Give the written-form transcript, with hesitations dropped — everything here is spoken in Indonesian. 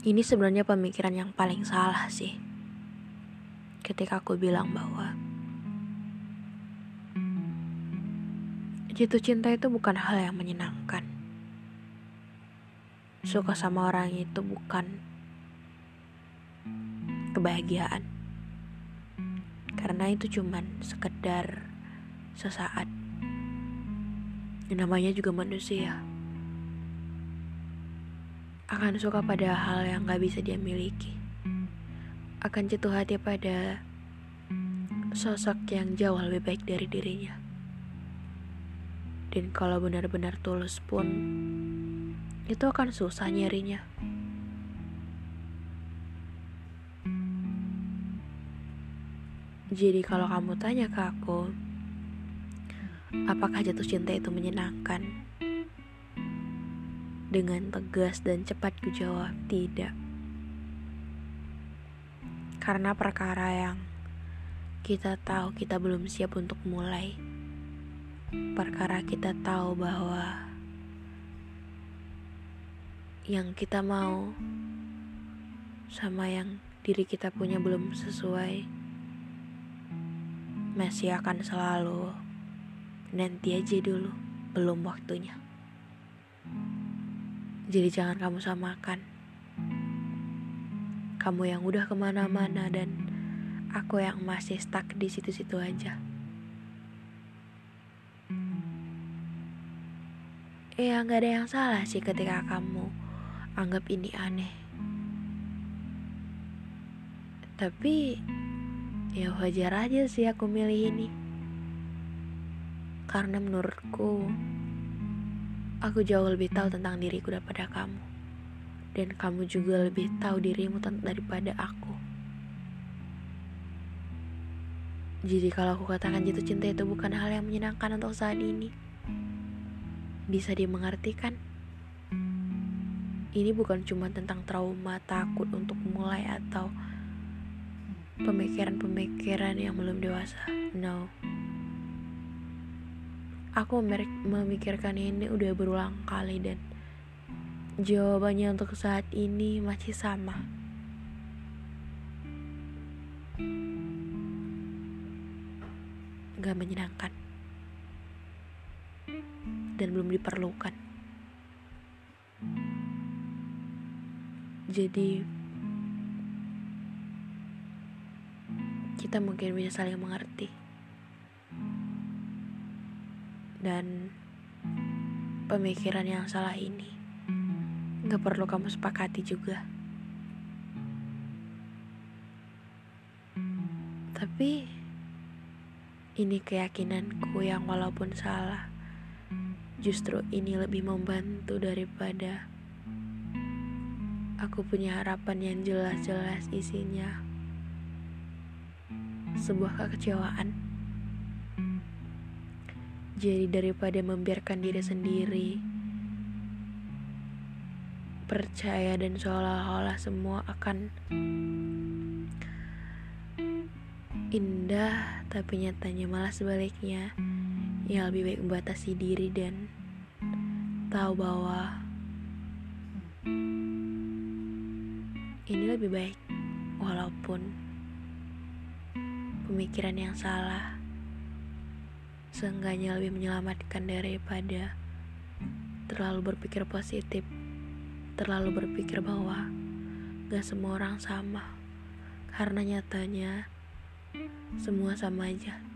Ini sebenarnya pemikiran yang paling salah sih. Ketika aku bilang bahwa jatuh cinta itu bukan hal yang menyenangkan. Suka sama orang itu bukan kebahagiaan. Karena itu cuman sekedar sesaat. Yang namanya juga manusia. Akan suka pada hal yang gak bisa dia miliki. Akan jatuh hati pada sosok yang jauh lebih baik dari dirinya. Dan kalau benar-benar tulus pun, itu akan susah nyarinya. Jadi kalau kamu tanya ke aku, apakah jatuh cinta itu menyenangkan? Dengan tegas dan cepat ku jawab, tidak. Karena perkara yang kita tahu kita belum siap untuk mulai. Perkara kita tahu bahwa yang kita mau sama yang diri kita punya belum sesuai. Masih akan selalu nanti aja dulu, belum waktunya. Jadi jangan kamu samakan. Kamu yang udah kemana-mana dan aku yang masih stuck di situ-situ aja. Ya gak ada yang salah sih ketika kamu anggap ini aneh. Tapi ya wajar aja sih aku milih ini. Karena menurutku aku jauh lebih tahu tentang diriku daripada kamu. Dan kamu juga lebih tahu dirimu daripada aku. Jadi kalau aku katakan jatuh cinta itu bukan hal yang menyenangkan untuk saat ini, bisa dimengertikan? Ini bukan cuma tentang trauma, takut untuk mulai, atau pemikiran-pemikiran yang belum dewasa. No. Aku memikirkan ini udah berulang kali dan jawabannya untuk saat ini masih sama. Gak menyenangkan. Dan belum diperlukan. Jadi kita mungkin bisa saling mengerti. Dan pemikiran yang salah ini gak perlu kamu sepakati juga. Tapi ini keyakinanku yang walaupun salah, justru ini lebih membantu daripada aku punya harapan yang jelas-jelas isinya sebuah kekecewaan. Jadi daripada membiarkan diri sendiri percaya dan seolah-olah semua akan indah, tapi nyatanya malah sebaliknya, ya lebih baik membatasi diri dan tahu bahwa ini lebih baik walaupun pemikiran yang salah. Seenggaknya lebih menyelamatkan daripada terlalu berpikir positif, terlalu berpikir bahwa gak semua orang sama. Karena nyatanya semua sama aja.